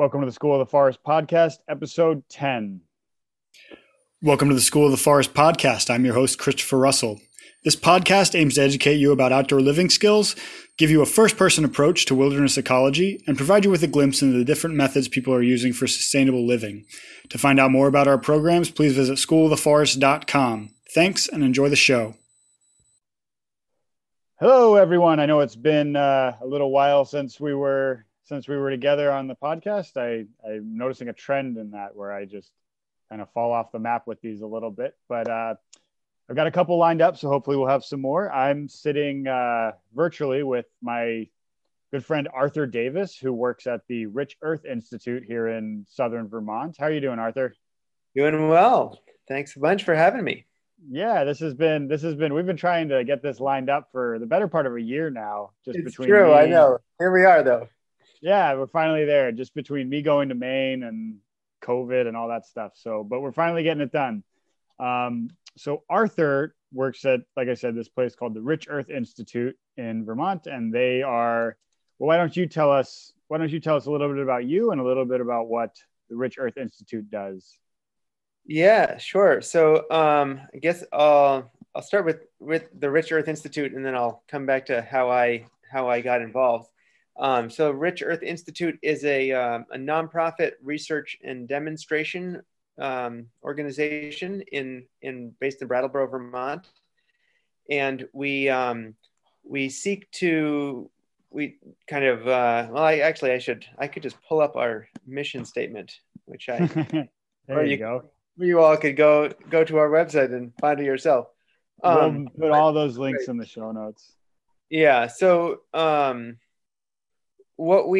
Welcome to the School of the Forest Podcast, episode 10. Welcome to the School of the Forest Podcast. I'm your host, Christopher Russell. This podcast aims to educate you about outdoor living skills, give you a first-person approach to wilderness ecology, and provide you with a glimpse into the different methods people are using for sustainable living. To find out more about our programs, please visit schooloftheforest.com. Thanks, and enjoy the show. Hello, everyone. I know it's been a little while since we were together on the podcast. I'm noticing a trend in that where I just kind of fall off the map with these a little bit, but I've got a couple lined up, so hopefully we'll have some more. I'm sitting virtually with my good friend, Arthur Davis, who works at the Rich Earth Institute here in Southern Vermont. How are you doing, Arthur? Doing well. Thanks a bunch for having me. Yeah, this has been, we've been trying to get this lined up for the better part of a year now. It's true, I know. Here we are though. Yeah, we're finally there, just between me going to Maine and COVID and all that stuff. So, but we're finally getting it done. So Arthur works at, like I said, this place called the Rich Earth Institute in Vermont. And they are, well, why don't you tell us a little bit about you and a little bit about what the Rich Earth Institute does? Yeah, sure. So I guess I'll start with the Rich Earth Institute, and then I'll come back to how I got involved. So Rich Earth Institute is a nonprofit research and demonstration organization based in Brattleboro, Vermont, and I could just pull up our mission statement, which I there you go. You all could go to our website and find it yourself. We'll put all those links in the show notes. Yeah. So. Let's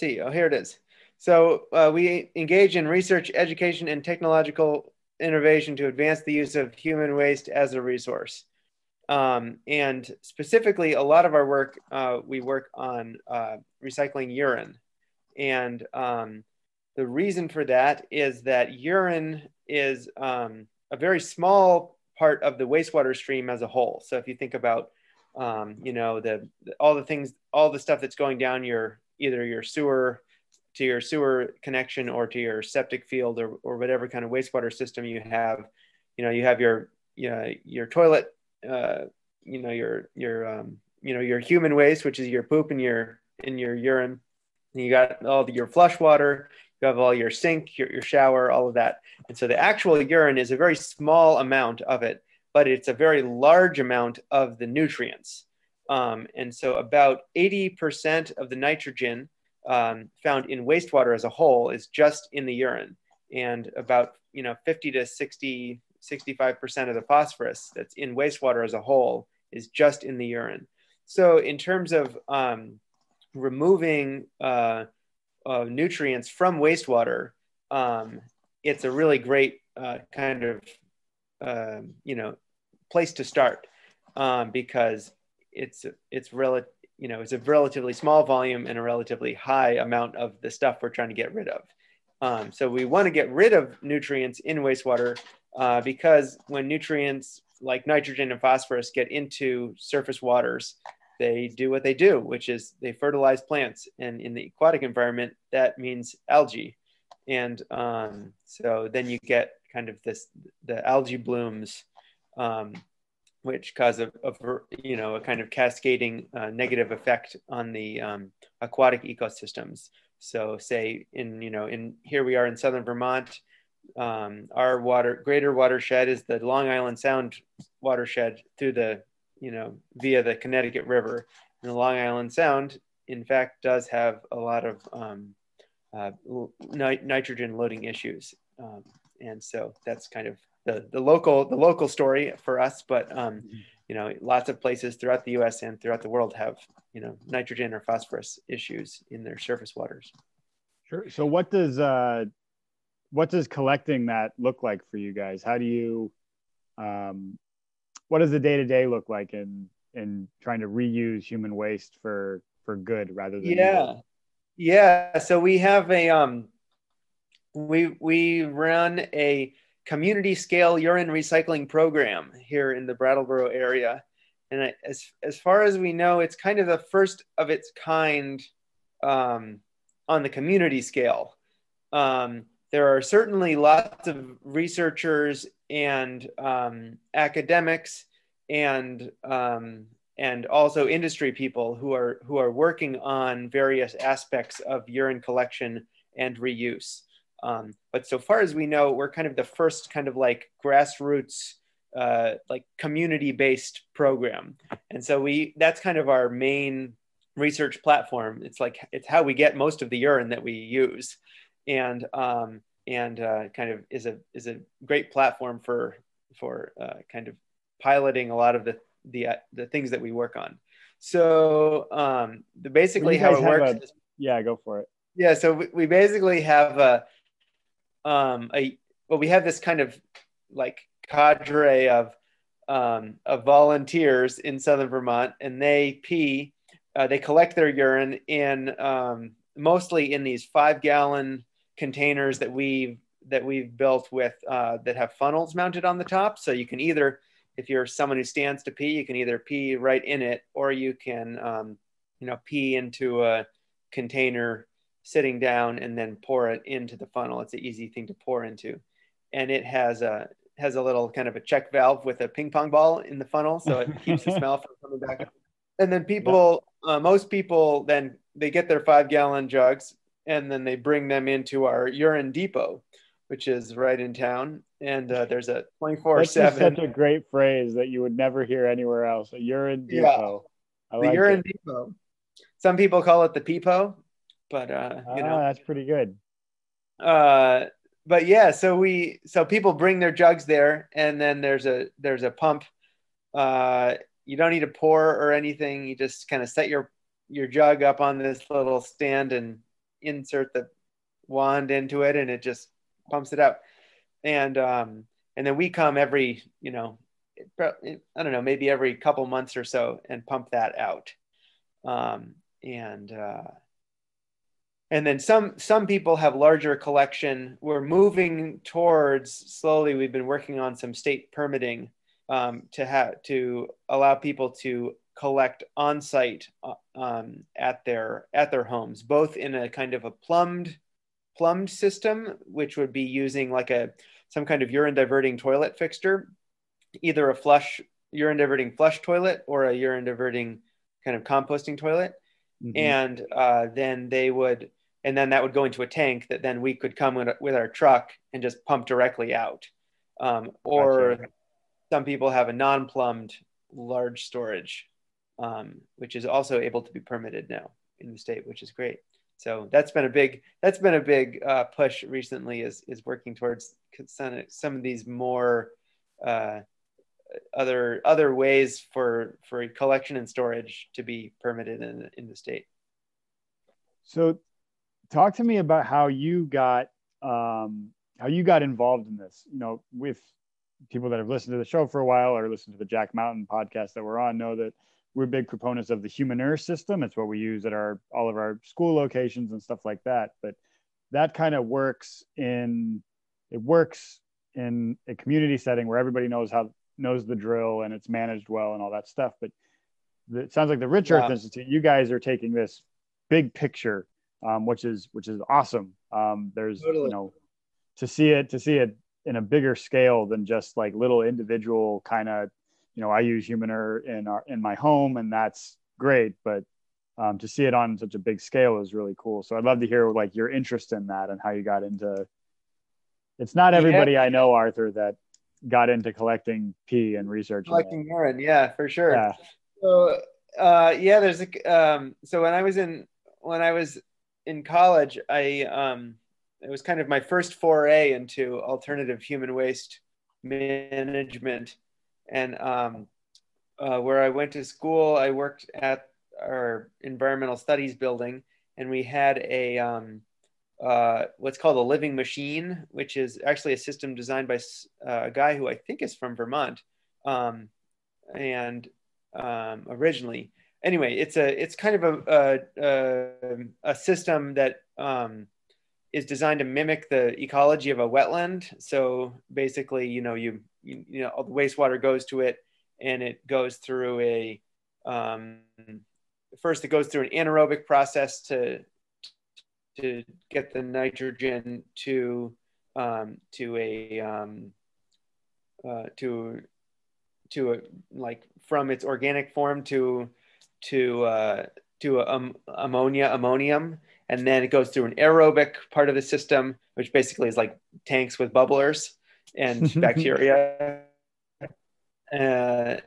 see. Oh, here it is. So we engage in research, education, and technological innovation to advance the use of human waste as a resource. And specifically, a lot of our work, we work on recycling urine. And the reason for that is that urine is a very small part of the wastewater stream as a whole. So if you think about, all the stuff that's going down your sewer connection or to your septic field or whatever kind of wastewater system you have your toilet, your human waste, which is your poop and your urine. And you got your flush water. You have all your sink, your shower, all of that. And so the actual urine is a very small amount of it, but it's a very large amount of the nutrients. And so about 80% of the nitrogen found in wastewater as a whole is just in the urine, and about 50 to 60, 65% of the phosphorus that's in wastewater as a whole is just in the urine. So in terms of removing nutrients from wastewater, it's a really great place to start, because it's a relatively small volume and a relatively high amount of the stuff we're trying to get rid of. So we want to get rid of nutrients in wastewater, because when nutrients like nitrogen and phosphorus get into surface waters, they do what they do, which is they fertilize plants. And in the aquatic environment, that means algae. And so then you get kind of the algae blooms, which cause a kind of cascading negative effect on the aquatic ecosystems. So say here we are in Southern Vermont, our greater watershed is the Long Island Sound watershed through via the Connecticut River. And the Long Island Sound, in fact, does have a lot of nitrogen loading issues. And so that's kind of the local story for us, but lots of places throughout the US and throughout the world have, nitrogen or phosphorus issues in their surface waters. Sure. So what does collecting that look like for you guys? How do you, what does the day-to-day look like in trying to reuse human waste for good rather than evil? Yeah. So we have we run a community scale urine recycling program here in the Brattleboro area. And as far as we know, it's kind of the first of its kind on the community scale. There are certainly lots of researchers and academics and also industry people who are working on various aspects of urine collection and reuse. But so far as we know, we're kind of the first kind of like grassroots, like community-based program. And so that's kind of our main research platform. It's how we get most of the urine that we use, and kind of is a great platform for kind of piloting a lot of the things that we work on. So basically how it works. Yeah, go for it. Yeah, so we basically have we have this kind of like cadre of volunteers in Southern Vermont, and they collect their urine in mostly in these 5-gallon containers that we've built with that have funnels mounted on the top. So you can either, if you're someone who stands to pee, you can either pee right in it, or you can pee into a container sitting down and then pour it into the funnel. It's an easy thing to pour into. And it has a little kind of a check valve with a ping pong ball in the funnel. So it keeps the smell from coming back up. And then most people then they get their 5-gallon jugs and then they bring them into our urine depot, which is right in town. And there's a 24/7. That's such a great phrase that you would never hear anywhere else. A urine depot. Yeah. Depot. Some people call it the peepo. But that's pretty good. But yeah, so people bring their jugs there, and then there's a pump. You don't need to pour or anything. You just kind of set your jug up on this little stand and insert the wand into it, and it just pumps it up. And then we come every I don't know, maybe every couple months or so, and pump that out. And then some people have larger collection. We're moving towards slowly. We've been working on some state permitting to allow people to collect on site at their homes, both in a kind of a plumbed system, which would be using like some kind of urine diverting toilet fixture, either a urine diverting flush toilet or a urine diverting kind of composting toilet, and then they would. And then that would go into a tank that then we could come with our truck and just pump directly out. Or gotcha. Some people have a non-plumbed large storage, which is also able to be permitted now in the state, which is great. So that's been a big push recently is working towards some of these more other ways for collection and storage to be permitted in the state. So talk to me about how you got involved in this. With people that have listened to the show for a while or listened to the Jack Mountain podcast that we're on know that we're big proponents of the humanure system. It's what we use at all of our school locations and stuff like that. But that kind of works in a community setting where everybody knows the drill and it's managed well and all that stuff. But it sounds like the Rich Earth Institute, you guys are taking this big picture, which is awesome. There's, totally. To see it in a bigger scale than just like little individual kind of, I use humanure in my home and that's great. But to see it on such a big scale is really cool. So I'd love to hear like your interest in that and how you got into. It's not everybody I know, Arthur, that got into collecting pee and research collecting urine. Yeah, for sure. Yeah. So there's so when I was in college, I it was kind of my first foray into alternative human waste management, and where I went to school, I worked at our environmental studies building, and we had a what's called a Living Machine, which is actually a system designed by a guy who I think is from Vermont, originally. Anyway, it's kind of a system that is designed to mimic the ecology of a wetland. So basically, all the wastewater goes to it, and it goes through a first it goes through an anaerobic process to get the nitrogen to a like from its organic form to ammonium, and then it goes through an aerobic part of the system, which basically is like tanks with bubblers and bacteria, and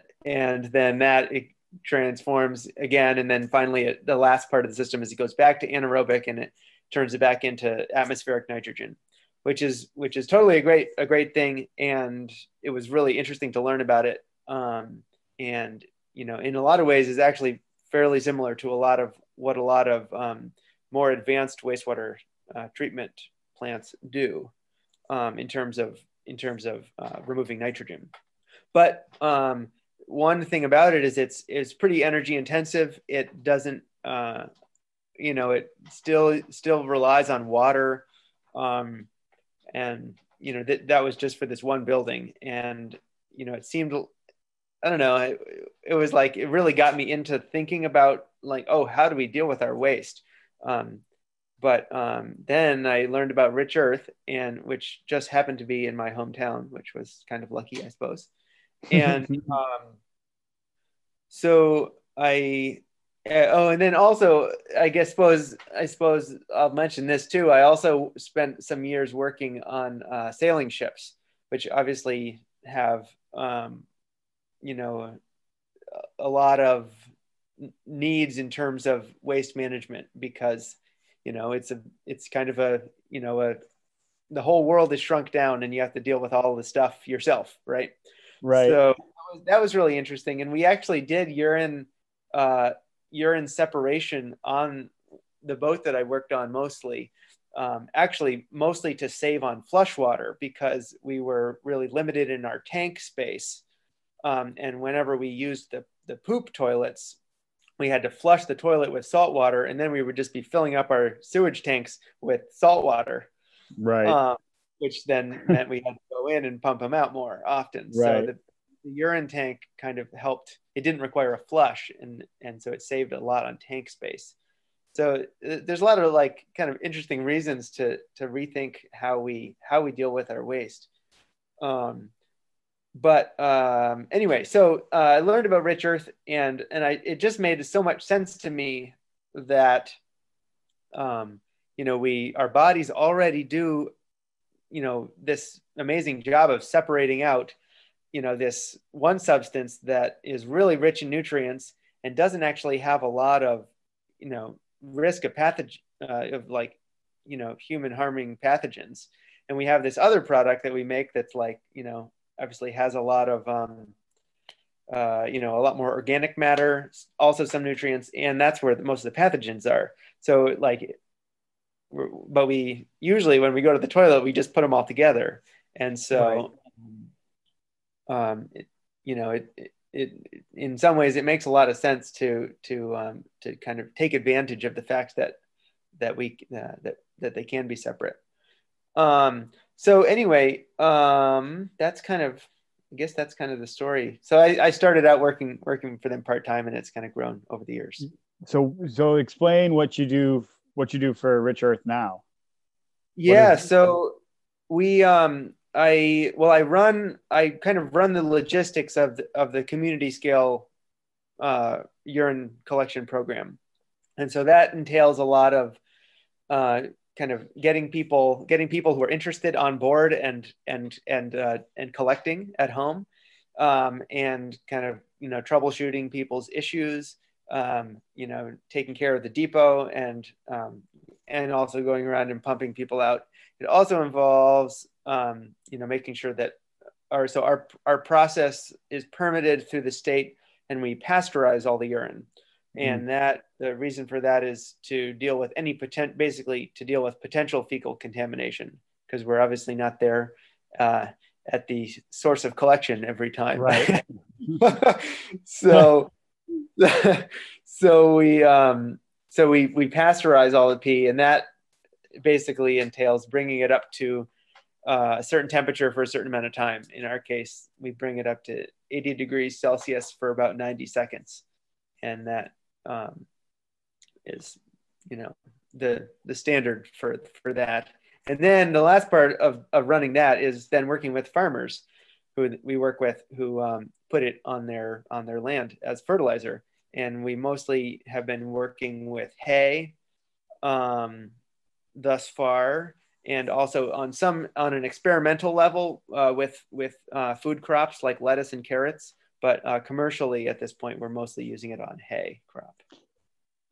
then that it transforms again, and then finally the last part of the system is it goes back to anaerobic and it turns it back into atmospheric nitrogen, which is totally a great thing, and it was really interesting to learn about it. And you know, in a lot of ways, is actually fairly similar to a lot of more advanced wastewater treatment plants do in terms of removing nitrogen. But one thing about it is it's pretty energy intensive. It doesn't it still relies on water. And you know, that was just for this one building, and you know, it seemed, I don't know, it was like, it really got me into thinking about like, oh, how do we deal with our waste? But then I learned about Rich Earth, and which just happened to be in my hometown, which was kind of lucky, I suppose. And I suppose I'll mention this too. I also spent some years working on sailing ships, which obviously have, a lot of needs in terms of waste management, because, you know, it's kind of the whole world is shrunk down and you have to deal with all the stuff yourself. Right. So that was really interesting. And we actually did urine separation on the boat that I worked on mostly to save on flush water, because we were really limited in our tank space. And whenever we used the poop toilets, we had to flush the toilet with salt water, and then we would just be filling up our sewage tanks with salt water. Right. Which then meant we had to go in and pump them out more often. Right. So the urine tank kind of helped. It didn't require a flush, and so it saved a lot on tank space. So there's a lot of like kind of interesting reasons to rethink how we deal with our waste. But anyway, so I learned about Rich Earth, and it just made so much sense to me that our bodies already do this amazing job of separating out this one substance that is really rich in nutrients and doesn't actually have a lot of, risk of pathogen, human harming pathogens. And we have this other product that we make that's like, obviously has a lot of, a lot more organic matter, also some nutrients, and that's where most of the pathogens are. So like, but we usually, when we go to the toilet, we just put them all together. And so, right. It in some ways it makes a lot of sense to kind of take advantage of the fact that they can be separate. So anyway, that's kind of the story. So I started out working for them part-time, and it's kind of grown over the years. So explain what you do for Rich Earth now. Yeah. So we, I kind of run the logistics of the community scale urine collection program. And so that entails a lot of kind of getting people who are interested on board and collecting at home, and kind of, troubleshooting people's issues, taking care of the depot, and also going around and pumping people out. It also involves making sure that our process is permitted through the state, and we pasteurize all the urine. And that the reason for that is to deal with potential fecal contamination, because we're obviously not there at the source of collection every time. Right. So we pasteurize all the pee, and that basically entails bringing it up to a certain temperature for a certain amount of time. In our case, we bring it up to 80 degrees Celsius for about 90 seconds. And that is, you know, the standard for that. And then the last part of running that is then working with farmers who we work with, who put it on their land as fertilizer. And we mostly have been working with hay thus far, and also on some, on an experimental level with food crops like lettuce and carrots. But commercially at this point, we're mostly using it on hay crop.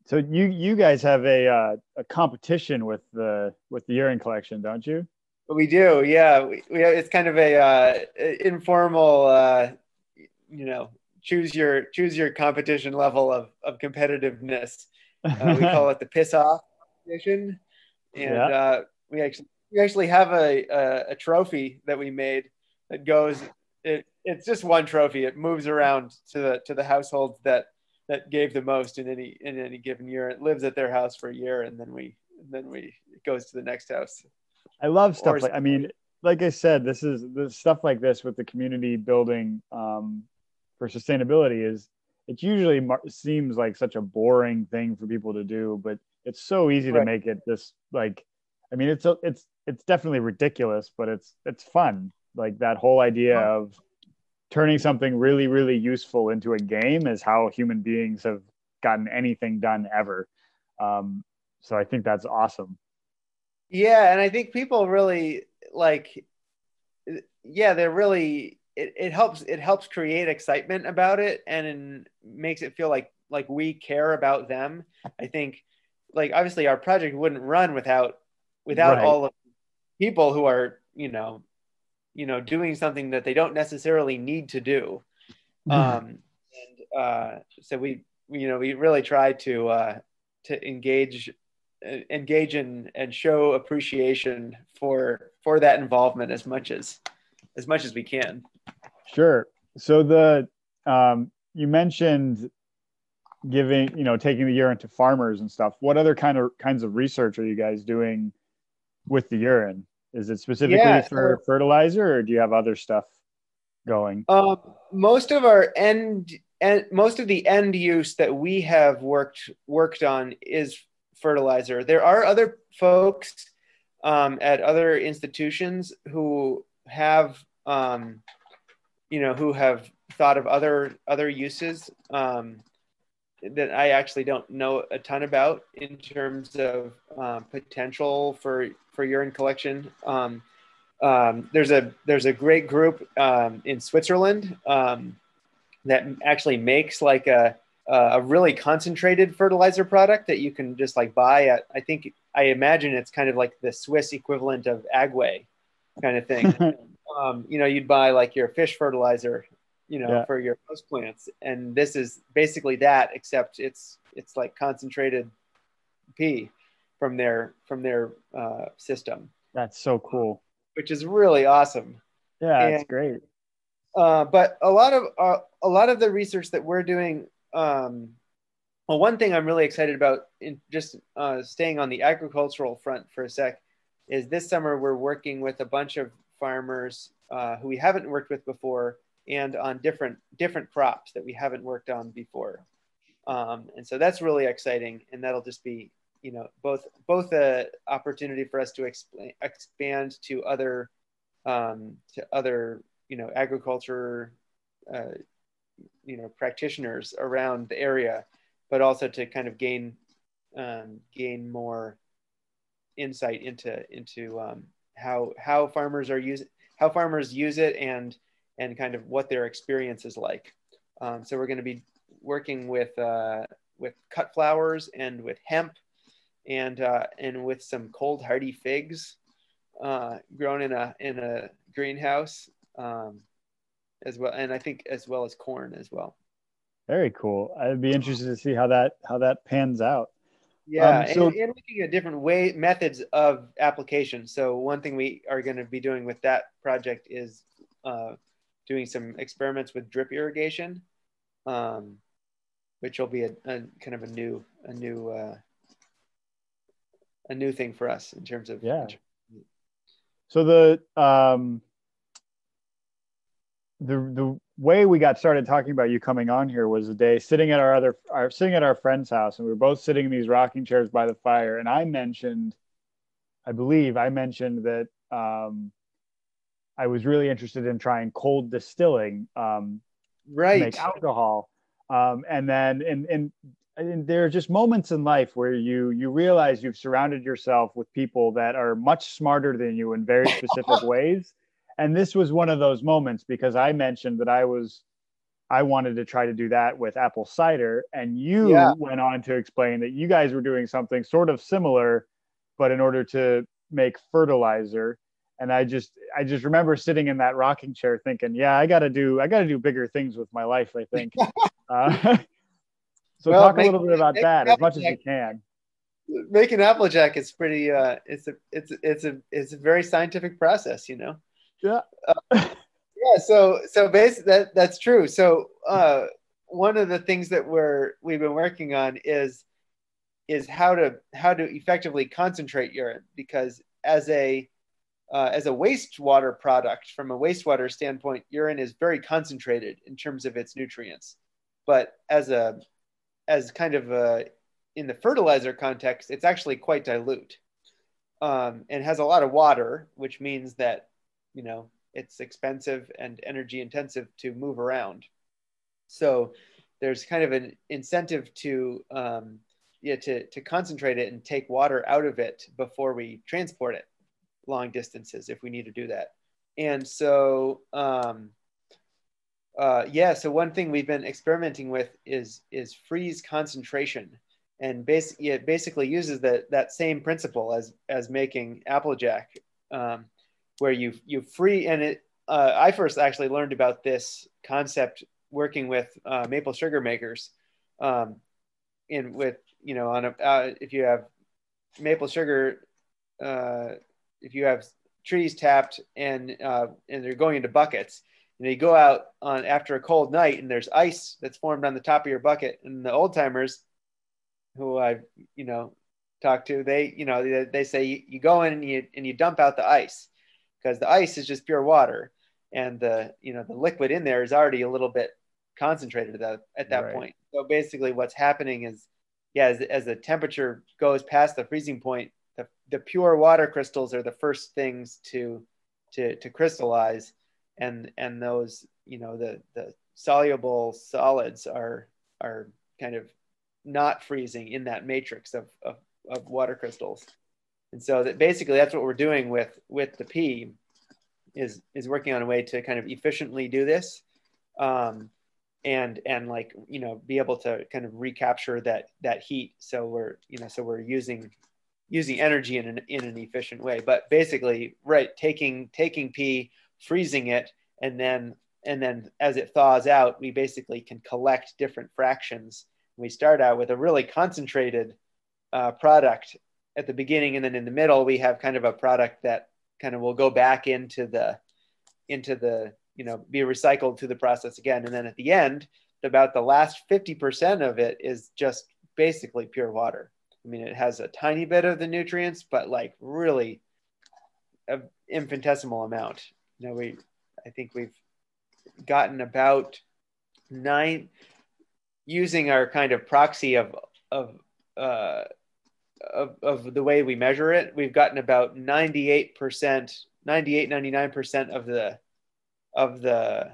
So you guys have a competition with the urine collection, don't you? We do, yeah. We it's kind of a informal, you know, choose your competition level of competitiveness. We call it the piss off competition, and yeah. We actually have a trophy that we made that goes. It's just one trophy. It moves around to the households that gave the most in any given year. It lives at their house for a year, and then it goes to the next house. I love stuff like I said, this stuff like this with the community building for sustainability is, it usually seems like such a boring thing for people to do, but it's so easy to make it this, like, I mean, it's definitely ridiculous, but it's fun. Like that whole idea of turning something really, really useful into a game is how human beings have gotten anything done ever. So I think that's awesome. Yeah. And I think people really they're really, it helps create excitement about it, and makes it feel like we care about them. I think, like, obviously our project wouldn't run without all of the people who are, you know, doing something that they don't necessarily need to do. So we really try to engage in and show appreciation for that involvement as much as we can. Sure. So the you mentioned giving, you know, taking the urine to farmers and stuff. What other kinds of research are you guys doing with the urine? Is it specifically for fertilizer, or do you have other stuff going? Most of our end use that we have worked on is fertilizer. There are other folks at other institutions who have, who have thought of other uses that I actually don't know a ton about in terms of potential for urine collection. There's a great group in Switzerland that actually makes like a really concentrated fertilizer product that you can just like buy at, I imagine it's kind of like the Swiss equivalent of Agway kind of thing. You'd buy like your fish fertilizer, for your house plants. And this is basically that, except it's like concentrated pee from their system. That's so cool. Which is really awesome. Yeah, it's great. But a lot of the research that we're doing, one thing I'm really excited about, in just staying on the agricultural front for a sec, is this summer we're working with a bunch of farmers who we haven't worked with before, and on different crops that we haven't worked on before. And so that's really exciting. And that'll just be, both a opportunity for us to expand to other, agriculture, practitioners around the area, but also to kind of gain more insight into how farmers use it and kind of what their experience is like. So we're going to be working with cut flowers and with hemp and with some cold hardy figs grown in a greenhouse as well, and I think as well as corn as well. Very cool. I'd be interested to see how that pans out. Yeah, and looking at different methods of application. So one thing we are going to be doing with that project is doing some experiments with drip irrigation, which will be a kind of a new thing for us in terms of. Yeah. So the way we got started talking about you coming on here was the day sitting at our friend's house, and we were both sitting in these rocking chairs by the fire. And I mentioned that I was really interested in trying cold distilling, to make alcohol. And then, and there are just moments in life where you realize you've surrounded yourself with people that are much smarter than you in very specific ways. And this was one of those moments, because I mentioned that I wanted to try to do that with apple cider. And you went on to explain that you guys were doing something sort of similar, but in order to make fertilizer. And I just remember sitting in that rocking chair thinking, I got to do bigger things with my life, I think. So well, talk a little bit about that as much as you can. Making applejack is pretty, it's a very scientific process, you know? Yeah. So basically that's true. So one of the things that we've been working on is how to effectively concentrate urine, because as a wastewater product, from a wastewater standpoint, urine is very concentrated in terms of its nutrients. But in the fertilizer context, it's actually quite dilute, and has a lot of water, which means that, you know, it's expensive and energy intensive to move around. So there's kind of an incentive to concentrate it and take water out of it before we transport it long distances, if we need to do that. And so, so one thing we've been experimenting with is freeze concentration, and basically uses that same principle as making applejack, where you free, and it, I first actually learned about this concept working with maple sugar makers, if you have maple sugar, if you have trees tapped and they're going into buckets, and you go out on after a cold night and there's ice that's formed on the top of your bucket, and the old timers who I've talked to, they say you go in and you dump out the ice, because the ice is just pure water, and the liquid in there is already a little bit concentrated at that right. point. So basically what's happening is, as the temperature goes past the freezing point, the pure water crystals are the first things to crystallize, and those, the soluble solids are kind of not freezing in that matrix of water crystals. And so that basically that's what we're doing with the pea, is working on a way to kind of efficiently do this, and be able to kind of recapture that heat. So we're using energy in an efficient way. But basically, right, taking pea, freezing it, and then as it thaws out, we basically can collect different fractions. We start out with a really concentrated product at the beginning, and then in the middle we have kind of a product that kind of will go back into the be recycled through the process again. And then at the end, about the last 50% of it is just basically pure water. I mean, it has a tiny bit of the nutrients, but like really an infinitesimal amount. I think we've gotten about nine, using our kind of proxy of the way we measure it, we've gotten about 99% of the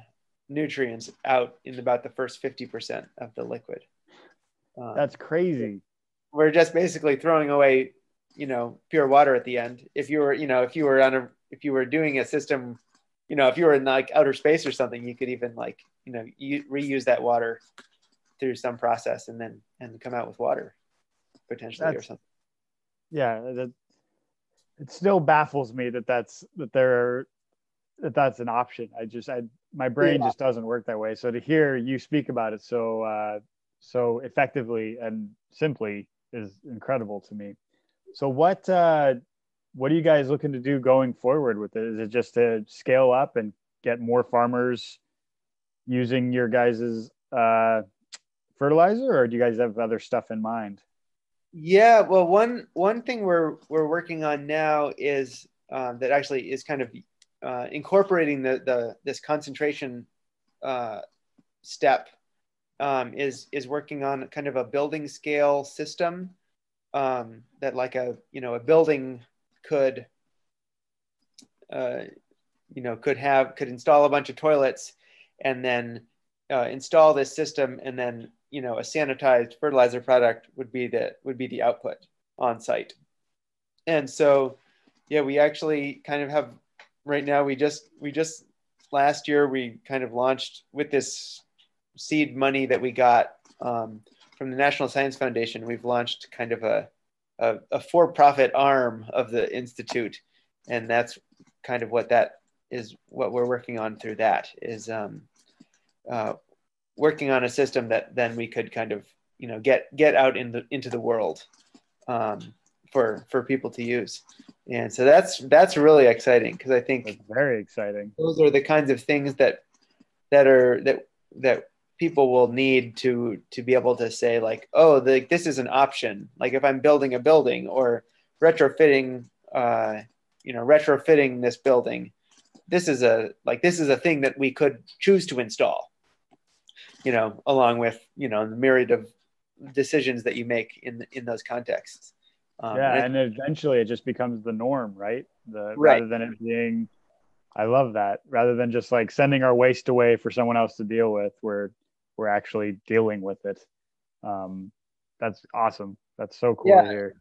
nutrients out in about the first 50% of the liquid. That's crazy. We're just basically throwing away, pure water at the end. If you were doing a system, if you were in like outer space or something, you could even reuse that water through some process and come out with water potentially or something. Yeah. It still baffles me that's an option. My brain just doesn't work that way. So to hear you speak about it so effectively and simply is incredible to me. So what are you guys looking to do going forward with it? Is it just to scale up and get more farmers using your guys's fertilizer, or do you guys have other stuff in mind? Yeah, well, one thing we're working on now is that actually is kind of incorporating this concentration step is working on kind of a building scale system that like a building could install a bunch of toilets and then install this system, and then a sanitized fertilizer product would be the output on site. And so, yeah, we actually kind of have right now. We just last year we kind of launched with this seed money that we got from the National Science Foundation. We've launched kind of a for-profit arm of the institute, and that's kind of what we're working on through that is working on a system that then we could kind of get out into the world for people to use. And so that's really exciting, because I think that's very exciting. Those are the kinds of things that people will need to be able to say, like, oh, this is an option. Like if I'm building a building or retrofitting this building, this is a thing that we could choose to install, along with, the myriad of decisions that you make in those contexts. And eventually it just becomes the norm, right? Rather than it being, I love that, rather than just like sending our waste away for someone else to deal with, we're actually dealing with it. That's awesome. That's so cool to hear.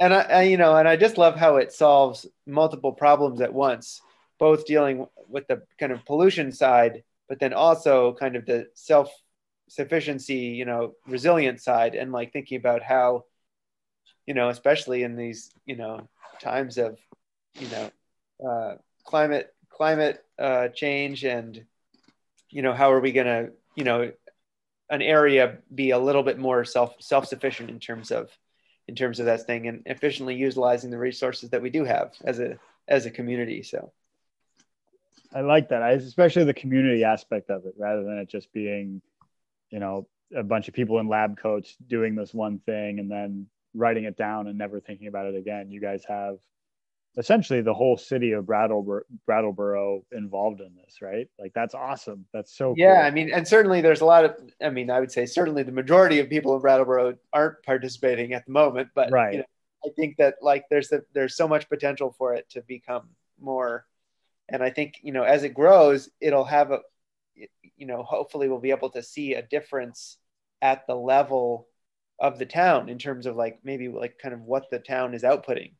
And I just love how it solves multiple problems at once, both dealing with the kind of pollution side, but then also kind of the self-sufficiency, resilient side, and like thinking about how, especially in these, times of, climate change, and, how are we going to, an area be a little bit more self-sufficient in terms of that thing, and efficiently utilizing the resources that we do have as a community. So I like that, especially the community aspect of it, rather than it just being, a bunch of people in lab coats doing this one thing and then writing it down and never thinking about it again. You guys have essentially the whole city of Brattleboro involved in this, right? Like that's awesome. That's so cool. Yeah, I mean, and certainly there's a lot of, I would say certainly the majority of people in Brattleboro aren't participating at the moment, but right. I think that like there's so much potential for it to become more. And I think, as it grows, it'll have hopefully we'll be able to see a difference at the level of the town in terms of like maybe like kind of what the town is outputting,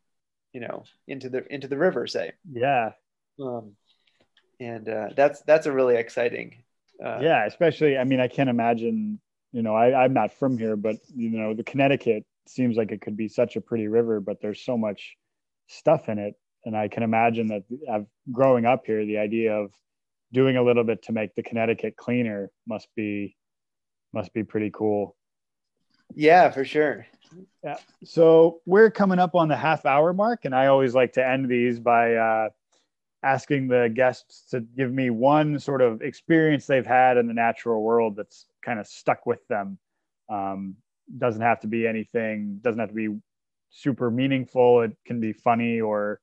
into the river, say. Yeah. That's a really exciting. Especially, I can't imagine, I'm not from here, but, the Connecticut seems like it could be such a pretty river, but there's so much stuff in it. And I can imagine that growing up here, the idea of doing a little bit to make the Connecticut cleaner must be pretty cool. Yeah, for sure. Yeah. So we're coming up on the half hour mark, and I always like to end these by asking the guests to give me one sort of experience they've had in the natural world that's kind of stuck with them. Doesn't have to be anything, doesn't have to be super meaningful. It can be funny or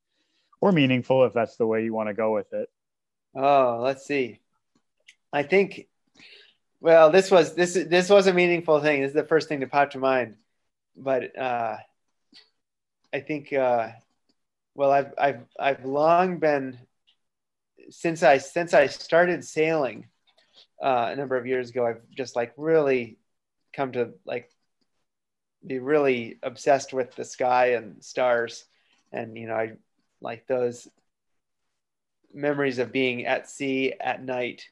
meaningful, if that's the way you want to go with it. Oh, let's see. I think, well, this was a meaningful thing. This is the first thing that popped to mind, but I think, I've long been, since I started sailing a number of years ago, I've just like really come to like be really obsessed with the sky and stars, and I like those memories of being at sea at night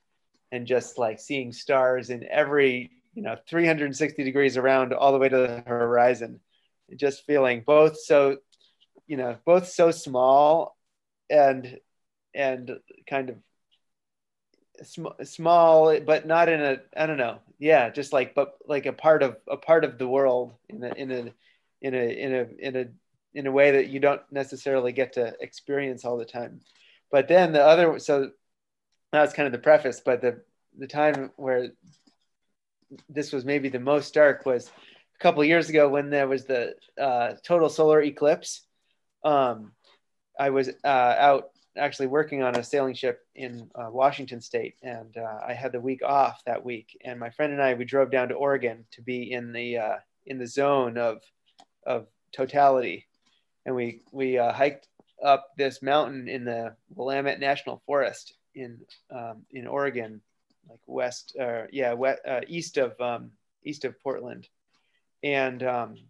and just like seeing stars in every, 360 degrees around all the way to the horizon, and just feeling both so small and kind of small, but not in a, I don't know. Yeah. Just like, but like a part of the world in a way that you don't necessarily get to experience all the time. But then so that's kind of the preface, but the time where this was maybe the most stark was a couple of years ago when there was the total solar eclipse. I was out actually working on a sailing ship in Washington State, and I had the week off that week. And my friend and I, we drove down to Oregon to be in the zone of totality, and we hiked up this mountain in the Willamette National Forest in Oregon, like east of Portland, and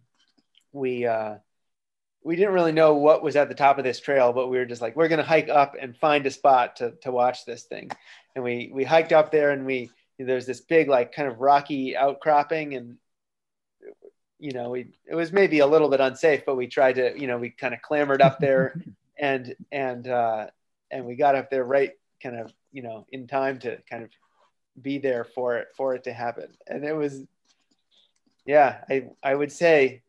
we didn't really know what was at the top of this trail, but we were just like, we're going to hike up and find a spot to watch this thing. And we hiked up there, and there's this big, like, kind of rocky outcropping, and, you know, it was maybe a little bit unsafe, but we tried to, you know, we kind of clambered up there and we got up there right kind of, you know, in time to kind of be there for it to happen. And it was, yeah, I would say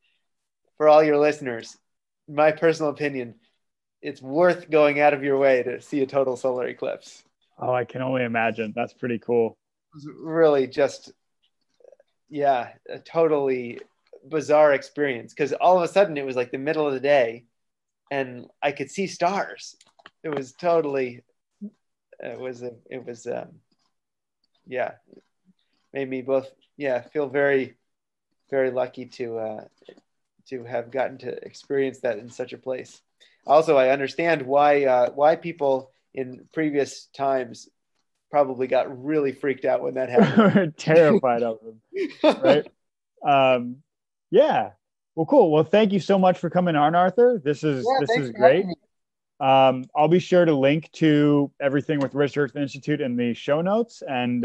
for all your listeners, my personal opinion, it's worth going out of your way to see a total solar eclipse. Oh, I can only imagine. That's pretty cool. It was really just, yeah, a totally bizarre experience, because all of a sudden it was like the middle of the day and I could see stars. It was totally, yeah, made me both, yeah, feel very, very lucky to have gotten to experience that in such a place. Also, I understand why people in previous times probably got really freaked out when that happened. Terrified of them, right? Yeah. Well, cool. Well, thank you so much for coming on, Arthur. This is great. I'll be sure to link to everything with Rich Earth Institute in the show notes. And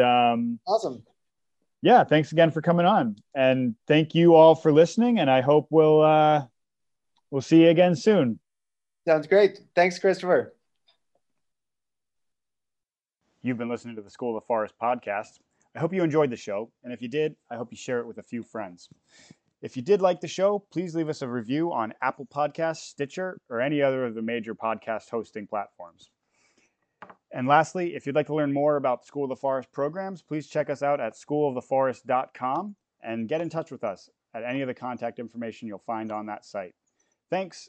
awesome. Yeah, thanks again for coming on, and thank you all for listening. And I hope we'll see you again soon. Sounds great. Thanks, Christopher. You've been listening to the School of the Forest podcast. I hope you enjoyed the show, and if you did, I hope you share it with a few friends. If you did like the show, please leave us a review on Apple Podcasts, Stitcher, or any other of the major podcast hosting platforms. And lastly, if you'd like to learn more about School of the Forest programs, please check us out at schooloftheforest.com and get in touch with us at any of the contact information you'll find on that site. Thanks.